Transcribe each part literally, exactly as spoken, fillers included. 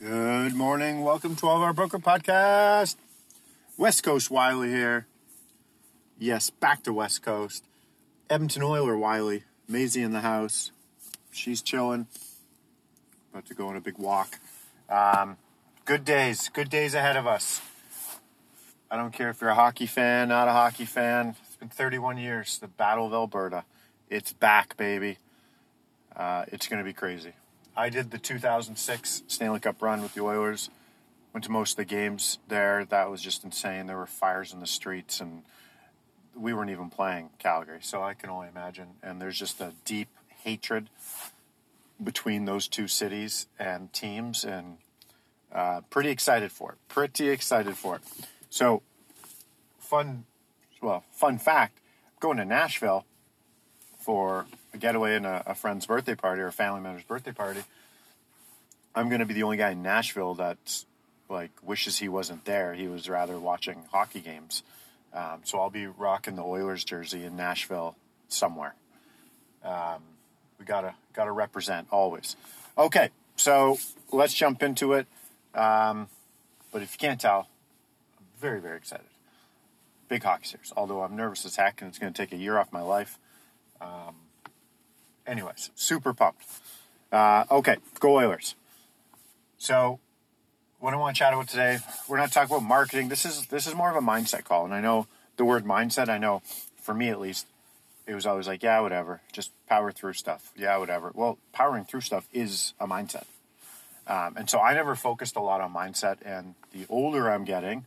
Good morning. Welcome to twelve hour broker Podcast. West Coast Wiley here. Yes, back to West Coast. Edmonton Oiler Wiley. Maisie in the house. She's chilling. About to go on a big walk. Um, good days. Good days ahead of us. I don't care if you're a hockey fan, not a hockey fan. It's been thirty-one years. The Battle of Alberta. It's back, baby. Uh, it's going to be crazy. I did the two thousand six Stanley Cup run with the Oilers. Went to most of the games there. That was just insane. There were fires in the streets, and we weren't even playing Calgary, so I can only imagine. And there's just a deep hatred between those two cities and teams, and uh, pretty excited for it. Pretty excited for it. So, fun, well, fun fact, going to Nashville for a getaway and a, a friend's birthday party or a family member's birthday party. I'm going to be the only guy in Nashville that's like wishes he wasn't there. He was rather watching hockey games. Um, so I'll be rocking the Oilers jersey in Nashville somewhere. Um, we gotta gotta represent always. Okay, so let's jump into it. Um, but if you can't tell, I'm very very excited. Big hockey series. Although I'm nervous as heck, and it's going to take a year off my life. Um, anyways, super pumped. Uh, okay, go Oilers. So. What I want to chat about today, we're not talking about marketing. This is this is more of a mindset call. And I know the word mindset, I know for me at least, it was always like, yeah, whatever. Just power through stuff. Yeah, whatever. Well, powering through stuff is a mindset. Um, and so I never focused a lot on mindset. And the older I'm getting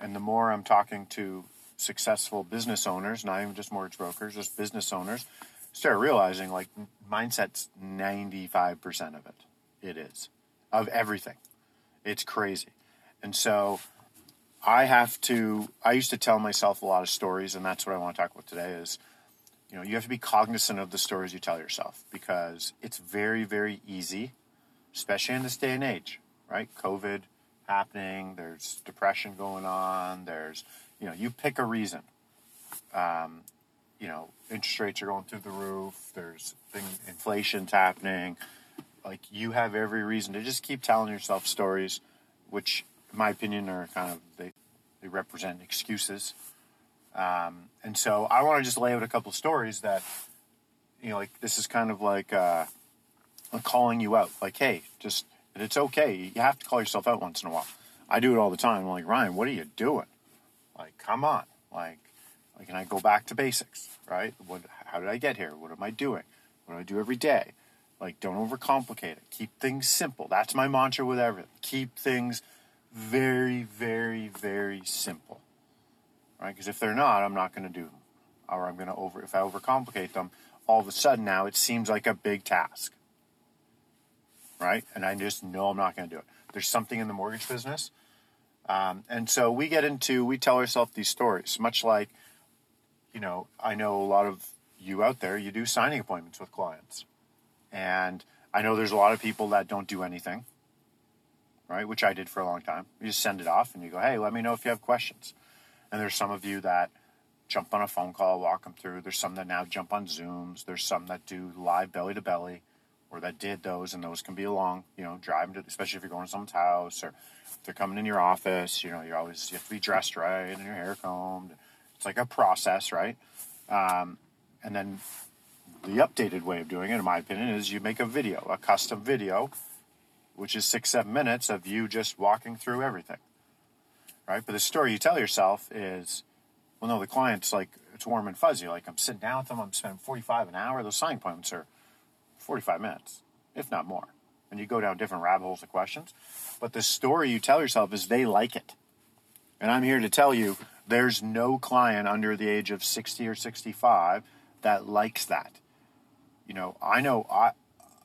and the more I'm talking to successful business owners, not even just mortgage brokers, just business owners, start realizing like mindset's ninety-five percent of it. It is. Of everything. It's crazy. And so I have to, I used to tell myself a lot of stories, and that's what I want to talk about today is, you know, you have to be cognizant of the stories you tell yourself because it's very, very easy, especially in this day and age, right? COVID happening, there's depression going on, there's, you know, you pick a reason. Um, you know, interest rates are going through the roof, there's things, inflation's happening. Like, you have every reason to just keep telling yourself stories, which, in my opinion, are kind of, they, they represent excuses. Um, and so I want to just lay out a couple stories that, you know, like, this is kind of like uh, calling you out. Like, hey, just, and it's okay. You have to call yourself out once in a while. I do it all the time. I'm like, Ryan, what are you doing? Like, come on. Like, like, can I go back to basics, right? What? How did I get here? What am I doing? What do I do every day? Like, don't overcomplicate it. Keep things simple. That's my mantra with everything. Keep things very, very, very simple, right? Because if they're not, I'm not going to do them. Or I'm going to over, if I overcomplicate them, all of a sudden now it seems like a big task, right? And I just know I'm not going to do it. There's something in the mortgage business. Um, and so we get into, we tell ourselves these stories, much like, you know, I know a lot of you out there, you do signing appointments with clients. And I know there's a lot of people that don't do anything, right? Which I did for a long time. You just send it off and you go, hey, let me know if you have questions. And there's some of you that jump on a phone call, walk them through. There's some that now jump on Zooms. There's some that do live belly to belly or that did those. And those can be long, you know, driving to, especially if you're going to someone's house or if they're coming in your office, you know, you're always, you have to be dressed right and your hair combed. It's like a process, right? Um, and then, the updated way of doing it, in my opinion, is you make a video, a custom video, which is six, seven minutes of you just walking through everything, right? But the story you tell yourself is, well, no, the client's like, it's warm and fuzzy. Like, I'm sitting down with them. I'm spending forty-five an hour. Those signing appointments are forty-five minutes, if not more. And you go down different rabbit holes of questions. But the story you tell yourself is they like it. And I'm here to tell you there's no client under the age of sixty or sixty-five that likes that. You know, I know I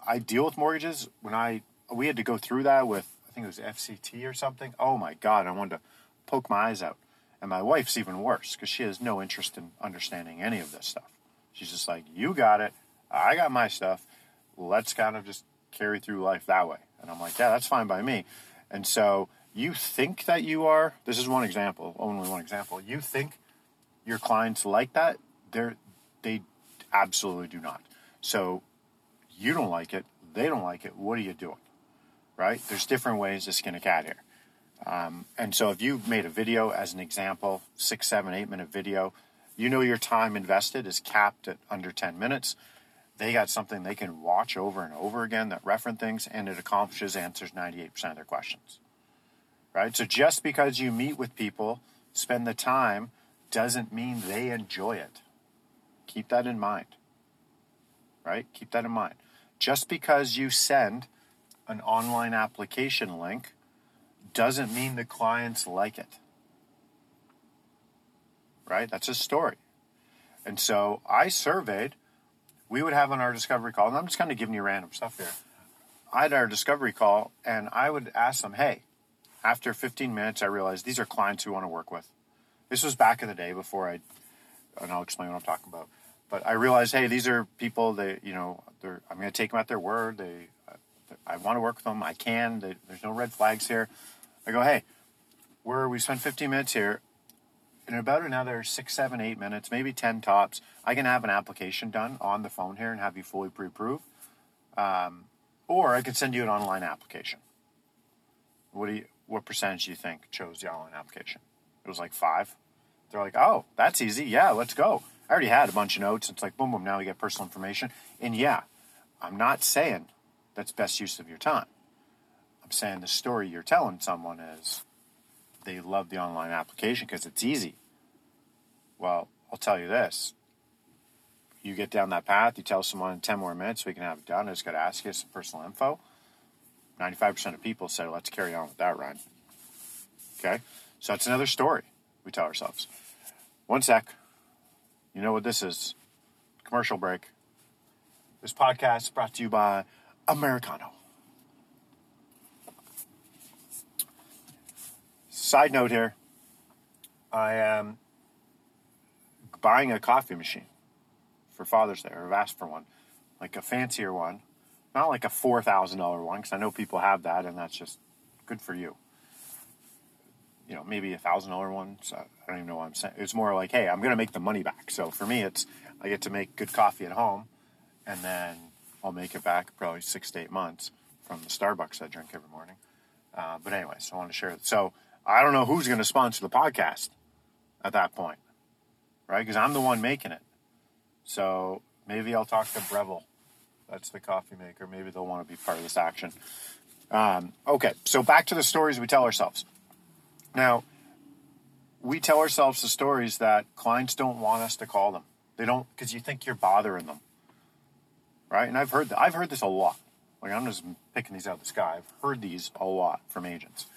I deal with mortgages. When I, we had to go through that with, I think it was F C T or something. Oh my God, I wanted to poke my eyes out. And my wife's even worse because she has no interest in understanding any of this stuff. She's just like, you got it. I got my stuff. Let's kind of just carry through life that way. And I'm like, yeah, that's fine by me. And so you think that you are, this is one example, only one example. You think your clients like that? They're, they absolutely do not. So you don't like it. They don't like it. What are you doing? Right? There's different ways to skin a cat here. Um, and so if you made a video as an example, six, seven, eight minute video, you know, your time invested is capped at under ten minutes. They got something they can watch over and over again that reference things, and it accomplishes, answers ninety-eight percent of their questions, right? So just because you meet with people, spend the time, doesn't mean they enjoy it. Keep that in mind, right? Keep that in mind. Just because you send an online application link doesn't mean the clients like it, right? That's a story. And so I surveyed, we would have on our discovery call, and I'm just kind of giving you random stuff here. I had our discovery call, and I would ask them, hey, after fifteen minutes, I realized these are clients we want to work with. This was back in the day before I, and I'll explain what I'm talking about, but I realized, hey, these are people that, you know, they're, I'm going to take them at their word. They, I want to work with them. I can. They, there's no red flags here. I go, hey, we're, we spent fifteen minutes here. In about another six, seven, eight minutes, maybe ten tops, I can have an application done on the phone here and have you fully pre-approved. Um, or I could send you an online application. What do you, what percentage do you think chose the online application? It was like five. They're like, oh, that's easy. Yeah, let's go. I already had a bunch of notes. It's like, boom, boom, now we get personal information. And yeah, I'm not saying that's best use of your time. I'm saying the story you're telling someone is they love the online application because it's easy. Well, I'll tell you this. You get down that path, you tell someone in ten more minutes, we can have it done. I just got to ask you some personal info. ninety-five percent of people say, let's carry on with that, Ryan. Okay? So that's another story we tell ourselves. One sec. You know what this is. Commercial break. This podcast is brought to you by Americano. Side note here, I am buying a coffee machine for Father's Day, or I've asked for one, like a fancier one, not like a four thousand dollars one, because I know people have that, and that's just good for you. You know, maybe a one thousand dollars one, so I don't even know what I'm saying. It's more like, hey, I'm going to make the money back. So for me, it's I get to make good coffee at home, and then I'll make it back probably six to eight months from the Starbucks I drink every morning. Uh, but anyways, I want to share that. So I don't know who's going to sponsor the podcast at that point, right? Because I'm the one making it. So maybe I'll talk to Breville. That's the coffee maker. Maybe they'll want to be part of this action. Um, okay, so back to the stories we tell ourselves. Now, we tell ourselves the stories that clients don't want us to call them. They don't, because you think you're bothering them, right? And I've heard that. I've heard this a lot. Like, I'm just picking these out of the sky. I've heard these a lot from agents.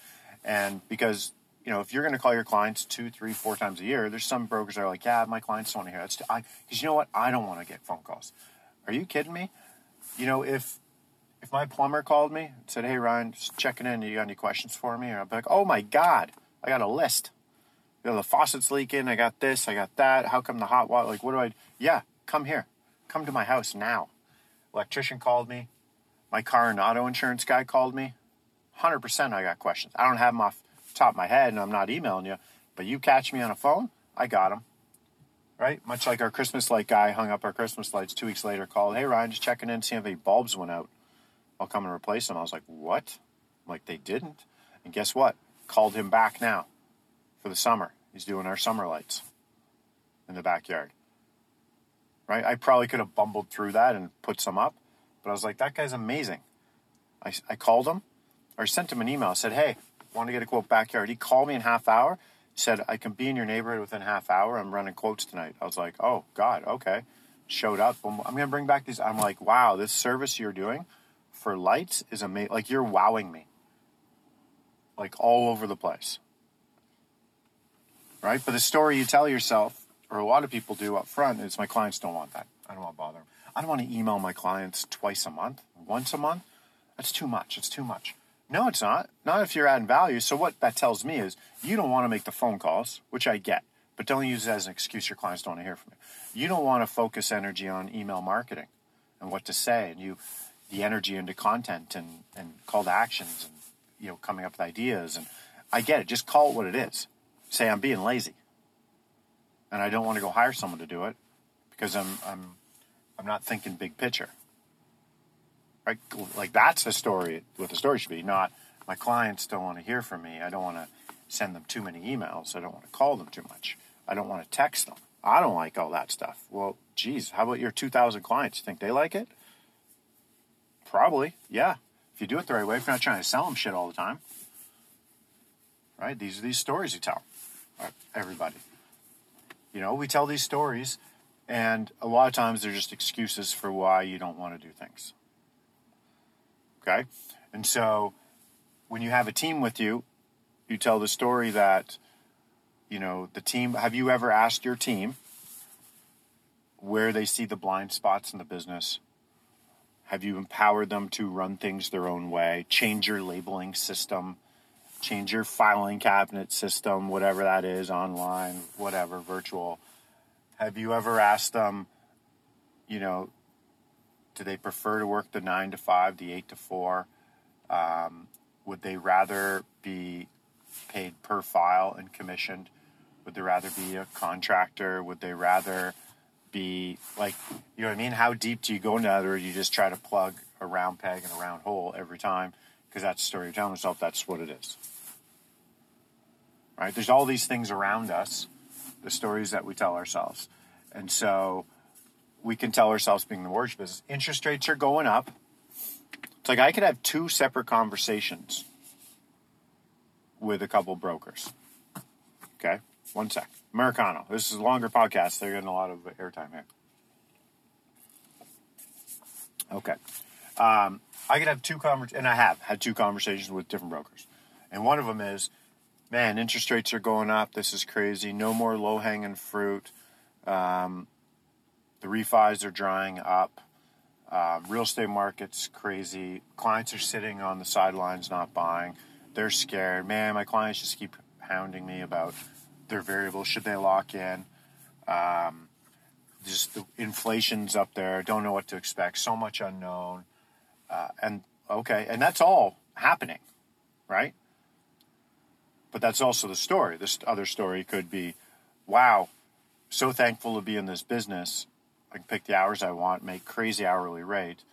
And because, you know, if you're going to call your clients two, three, four times a year, there's some brokers that are like, yeah, my clients don't want to hear that. Because you know what? I don't want to get phone calls. Are you kidding me? You know, if if my plumber called me and said, hey, Ryan, just checking in. You got any questions for me? And I'd be like, oh, my God, I got a list. You know, the faucet's leaking. I got this. I got that. How come the hot water? Like, what do I do? Yeah, come here. Come to my house now. Electrician called me. My car and auto insurance guy called me. one hundred percent I got questions. I don't have them off the top of my head, and I'm not emailing you. But you catch me on a phone, I got them. Right? Much like our Christmas light guy hung up our Christmas lights two weeks later, called, hey, Ryan, just checking in, seeing if any bulbs went out. I'll come and replace them. I was like, what? I'm like, they didn't. And guess what? Called him back now for the summer. He's doing our summer lights in the backyard. Right? I probably could have bumbled through that and put some up. But I was like, that guy's amazing. I, I called him. Or sent him an email, said, hey, want to get a quote backyard. He called me in half hour, said, I can be in your neighborhood within half hour. I'm running quotes tonight. I was like, oh, God, okay. Showed up. I'm going to bring back these. I'm like, wow, this service you're doing for lights is amazing. Like, you're wowing me. Like, all over the place. Right? But the story you tell yourself, or a lot of people do up front, is my clients don't want that. I don't want to bother them. I don't want to email my clients twice a month, once a month. That's too much. It's too much. No, it's not. Not if you're adding value. So what that tells me is you don't want to make the phone calls, which I get, but don't use it as an excuse your clients don't want to hear from you. You don't want to focus energy on email marketing and what to say and you the energy into content and, and call to actions and, you know, coming up with ideas. And I get it. Just call it what it is. Say I'm being lazy and I don't want to go hire someone to do it because I'm I'm I'm not thinking big picture. Right? Like that's the story, what the story should be, not my clients don't want to hear from me. I don't want to send them too many emails. I don't want to call them too much. I don't want to text them. I don't like all that stuff. Well, geez, how about your two thousand clients? You think they like it? Probably, yeah. If you do it the right way, if you're not trying to sell them shit all the time. Right? These are these stories you tell everybody. You know, we tell these stories, and a lot of times they're just excuses for why you don't want to do things. Okay? And so when you have a team with you, you tell the story that, you know, the team, have you ever asked your team where they see the blind spots in the business? Have you empowered them to run things their own way? Change your labeling system, change your filing cabinet system, whatever that is, online, whatever, virtual. Have you ever asked them, you know, do they prefer to work the nine to five, the eight to four? Um, would they rather be paid per file and commissioned? Would they rather be a contractor? Would they rather be like, you know what I mean? How deep do you go into that, or do you just try to plug a round peg in a round hole every time? Because that's the story you're telling yourself. That's what it is. Right? There's all these things around us, the stories that we tell ourselves. And so we can tell ourselves being in the mortgage business, interest rates are going up. It's like I could have two separate conversations with a couple brokers. Okay? One sec. Americano. This is a longer podcast. They're getting a lot of airtime here. Okay. Um, I could have two conversations, and I have had two conversations with different brokers. And one of them is, man, interest rates are going up. This is crazy. No more low-hanging fruit. Um, the refis are drying up. Uh, real estate market's crazy. Clients are sitting on the sidelines not buying. They're scared. Man, my clients just keep hounding me about their variables. Should they lock in? Um, just the inflation's up there. Don't know what to expect. So much unknown. Uh, and okay, and that's all happening, right? But that's also the story. This other story could be, wow, so thankful to be in this business. I can pick the hours I want, make crazy hourly rate,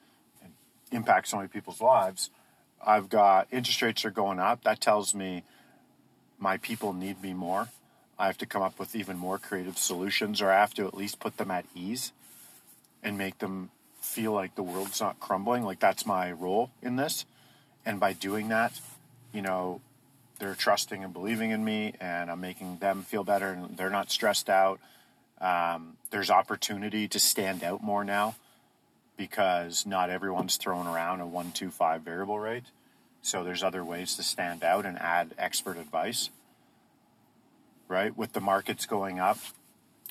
and impact so many people's lives. I've got interest rates are going up. That tells me my people need me more. I have to come up with even more creative solutions, or I have to at least put them at ease and make them feel like the world's not crumbling. Like that's my role in this. And by doing that, you know, they're trusting and believing in me, and I'm making them feel better, and they're not stressed out. Um, there's opportunity to stand out more now, because not everyone's throwing around a one, two, five variable rate. So there's other ways to stand out and add expert advice, right? With the markets going up,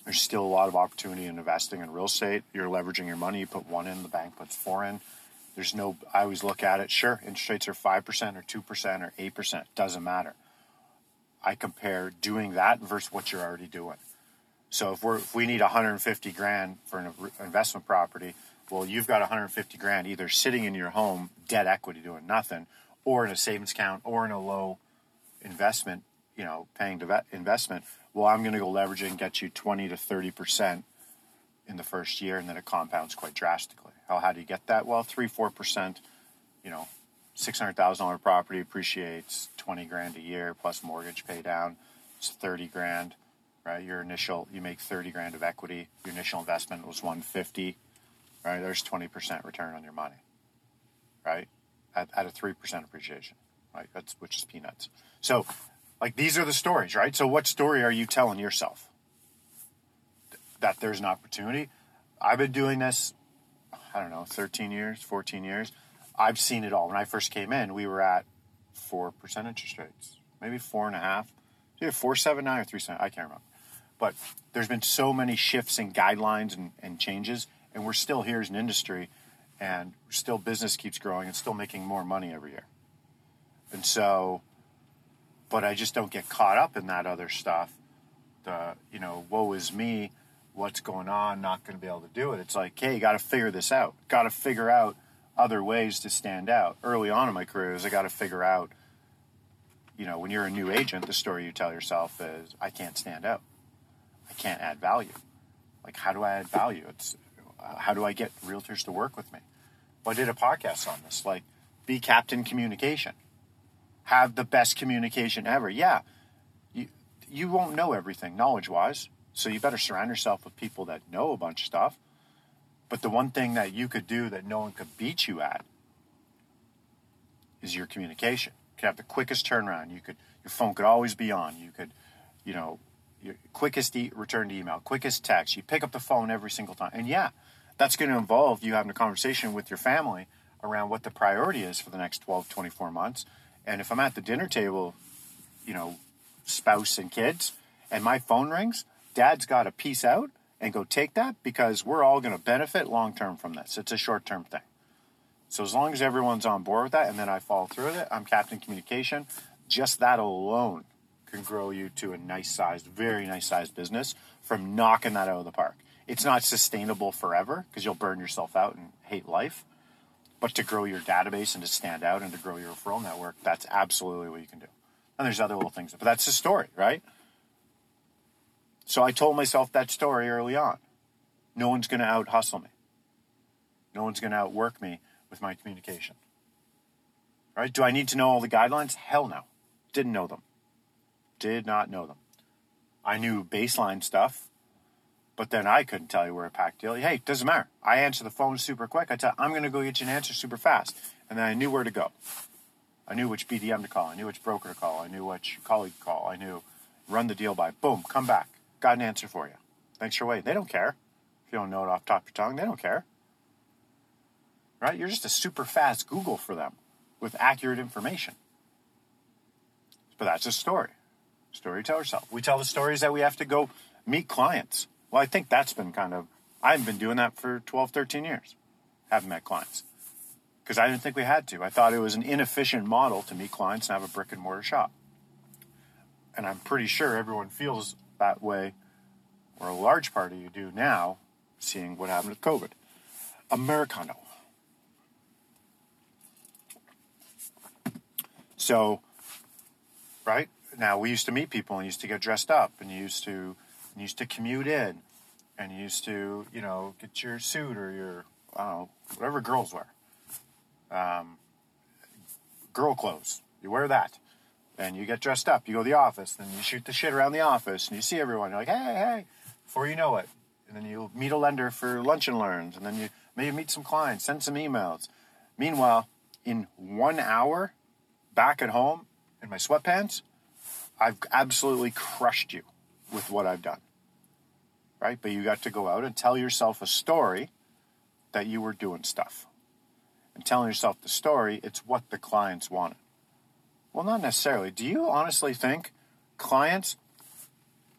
there's still a lot of opportunity in investing in real estate. You're leveraging your money. You put one in, the bank puts four in. There's no, I always look at it. Sure, interest rates are five percent or two percent or eight percent. Doesn't matter. I compare doing that versus what you're already doing. So if we're, if we need one hundred fifty grand for an investment property, well, you've got one hundred fifty grand either sitting in your home, debt equity doing nothing, or in a savings account, or in a low investment, you know, paying investment. Well, I'm going to go leverage it and get you twenty to thirty percent in the first year, and then it compounds quite drastically. How, how do you get that? Well, three, four percent, you know, six hundred thousand dollars property appreciates twenty grand a year plus mortgage pay down. It's thirty grand, right? Your initial, you make thirty grand of equity. Your initial investment was one hundred fifty. Right, there's twenty percent return on your money, right? At, at a three percent appreciation, right? That's which is peanuts. So, like, these are the stories, right? So what story are you telling yourself? Th- that there's an opportunity? I've been doing this, I don't know, thirteen years, fourteen years. I've seen it all. When I first came in, we were at four percent interest rates, maybe four and a half. Either four seventy-nine or three seventy-nine, I can't remember. But there's been so many shifts in guidelines and, and changes. And we're still here as an industry, and still business keeps growing and still making more money every year. And so, but I just don't get caught up in that other stuff. The, you know, woe is me, what's going on, not going to be able to do it. It's like, hey, you got to figure this out. Got to figure out other ways to stand out. Early on in my career, is I got to figure out, you know, when you're a new agent, the story you tell yourself is, I can't stand out. I can't add value. Like, how do I add value? It's uh, how do I get realtors to work with me? Well, I did a podcast on this. Like, be Captain Communication. Have the best communication ever. Yeah, you you won't know everything knowledge-wise, so you better surround yourself with people that know a bunch of stuff. But the one thing that you could do that no one could beat you at is your communication. You could have the quickest turnaround. You could your phone could always be on. You could, you know, your quickest e- return to email, quickest text. You pick up the phone every single time. And yeah, that's going to involve you having a conversation with your family around what the priority is for the next twelve, twenty-four months. And if I'm at the dinner table, you know, spouse and kids, and my phone rings, Dad's got to peace out and go take that, because we're all going to benefit long-term from this. It's a short-term thing. So as long as everyone's on board with that and then I follow through with it, I'm Captain Communication. Just that alone can grow you to a nice-sized, very nice-sized business from knocking that out of the park. It's not sustainable forever because you'll burn yourself out and hate life. But to grow your database and to stand out and to grow your referral network, that's absolutely what you can do. And there's other little things. But that's the story, right? So I told myself that story early on. No one's going to out-hustle me. No one's going to outwork me with my communication. Right? Do I need to know all the guidelines? Hell no. Didn't know them. Did not know them. I knew baseline stuff, but then I couldn't tell you where a pack deal. Hey, doesn't matter. I answer the phone super quick. I tell I'm going to go get you an answer super fast. And then I knew where to go. I knew which B D M to call. I knew which broker to call. I knew which colleague to call. I knew run the deal by. Boom, come back. Got an answer for you. Thanks for waiting. They don't care. If you don't know it off the top of your tongue, they don't care. Right? You're just a super fast Google for them with accurate information. But that's a story. Story tell yourself. We tell the stories that we have to go meet clients. Well, I think that's been kind of, I've been doing that for twelve, thirteen years. Haven't met clients. Because I didn't think we had to. I thought it was an inefficient model to meet clients and have a brick and mortar shop. And I'm pretty sure everyone feels that way, or a large part of you do now, seeing what happened with COVID. Americano. So, right? Now, we used to meet people and used to get dressed up and used to and used to commute in and used to, you know, get your suit or your, I don't know, whatever girls wear. Um, girl clothes. You wear that. And you get dressed up. You go to the office. Then you shoot the shit around the office. And you see everyone. You're like, hey, hey. Before you know it. And then you meet a lender for lunch and learns. And then you maybe meet some clients. Send some emails. Meanwhile, in one hour, back at home, in my sweatpants, I've absolutely crushed you with what I've done, right? But you got to go out and tell yourself a story that you were doing stuff. And telling yourself the story, it's what the clients wanted. Well, not necessarily. Do you honestly think clients,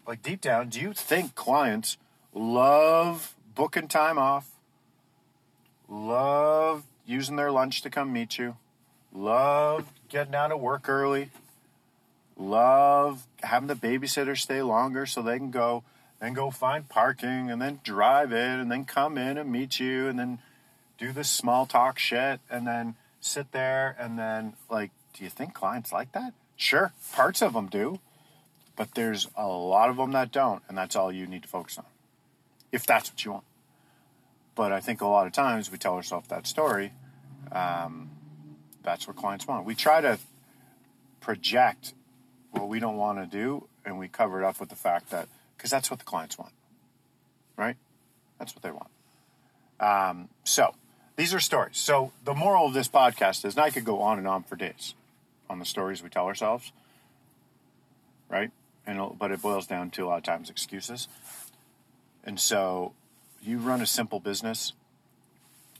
like deep down, do you think clients love booking time off, love using their lunch to come meet you, love getting out of work early, love having the babysitter stay longer so they can go, then go find parking, and then drive in, and then come in and meet you, and then do this small talk shit, and then sit there, and then, like, do you think clients like that? Sure, parts of them do, but there's a lot of them that don't, and that's all you need to focus on, if that's what you want. But I think a lot of times we tell ourselves that story. Um, that's what clients want. We try to project what we don't want to do, and we cover it up with the fact that, because that's what the clients want, right? That's what they want. Um, so these are stories. So the moral of this podcast is, and I could go on and on for days on the stories we tell ourselves, right? And but it boils down to a lot of times excuses. And so you run a simple business,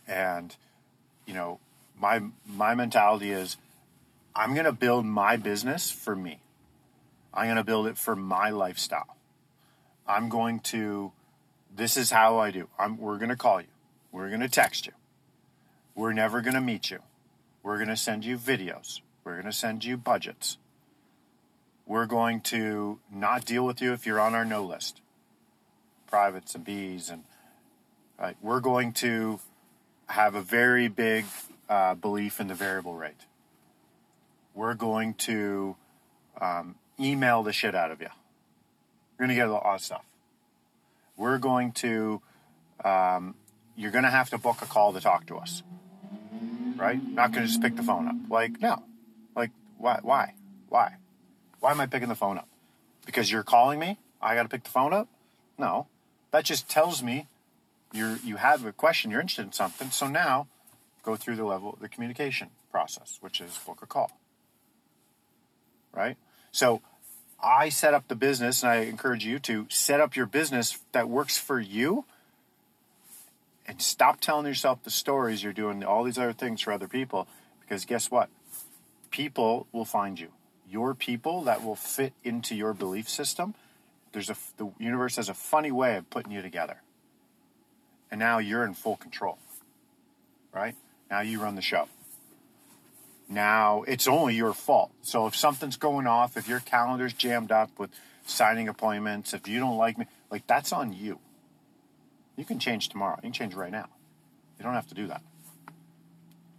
and you know my my mentality is, I'm going to build my business for me. I'm going to build it for my lifestyle. I'm going to. This is how I do. I'm, we're going to call you. We're going to text you. We're never going to meet you. We're going to send you videos. We're going to send you budgets. We're going to not deal with you if you're on our no list. Privates and Bs. And right, we're going to have a very big uh, belief in the variable rate. We're going to um, email the shit out of you. You're going to get a lot of stuff. We're going to, um, you're going to have to book a call to talk to us, right? Not going to just pick the phone up. Like, no. Like, why? Why? Why? Why am I picking the phone up? Because you're calling me? I got to pick the phone up? No. That just tells me you're, you have a question, you're interested in something. So now go through the level of the communication process, which is book a call, right? So I set up the business, and I encourage you to set up your business that works for you, and stop telling yourself the stories you're doing all these other things for other people, because guess what? People will find you. Your people that will fit into your belief system. There's a, the universe has a funny way of putting you together. And now you're in full control, right? Now you run the show. Now, it's only your fault. So if something's going off, if your calendar's jammed up with signing appointments, if you don't like me, like, that's on you. You can change tomorrow. You can change right now. You don't have to do that,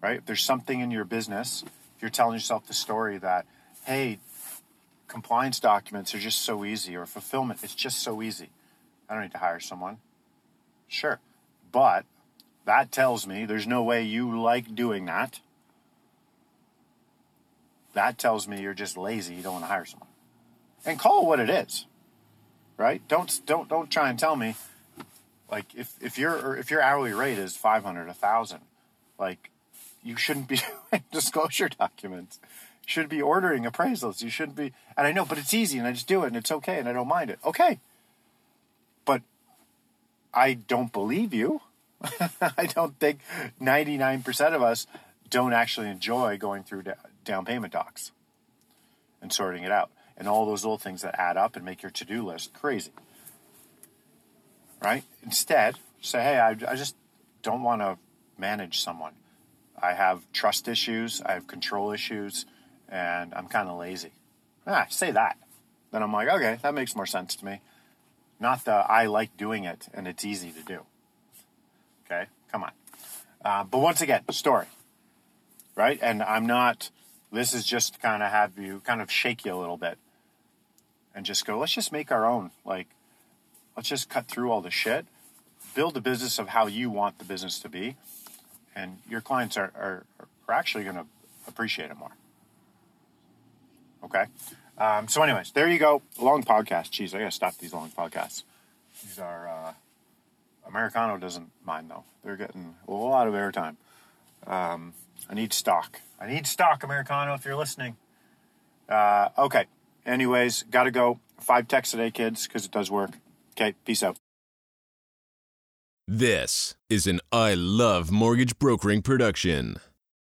right? If there's something in your business, if you're telling yourself the story that, hey, compliance documents are just so easy, or fulfillment, it's just so easy. I don't need to hire someone. Sure. But that tells me there's no way you like doing that. That tells me you're just lazy. You don't want to hire someone. And call it what it is, right? Don't don't don't try and tell me, like, if if your if your hourly rate is five hundred, a thousand, like, you shouldn't be doing disclosure documents. You should be ordering appraisals. You shouldn't be. And I know, but it's easy, and I just do it, and it's okay, and I don't mind it. Okay, but I don't believe you. I don't think ninety-nine percent of us don't actually enjoy going through da- down payment docs and sorting it out and all those little things that add up and make your to-do list crazy, right? Instead, say, hey, I, I just don't want to manage someone. I have trust issues. I have control issues, and I'm kind of lazy. Ah, say that. Then I'm like, okay, that makes more sense to me. Not the I like doing it and it's easy to do. Okay, come on. Uh, but once again, story. Right? And I'm not, this is just to kind of have you kind of shake you a little bit and just go, let's just make our own. Like, let's just cut through all the shit, build the business of how you want the business to be. And your clients are, are, are actually going to appreciate it more. Okay. Um, so anyways, there you go. Long podcast. Jeez, I got to stop these long podcasts. These are, uh, Americano doesn't mind though. They're getting a lot of airtime. Um, I need stock. I need stock, Americano, if you're listening. Uh, okay. Anyways, got to go. Five texts a day, kids, because it does work. Okay, peace out. This is an I Love Mortgage Brokering production.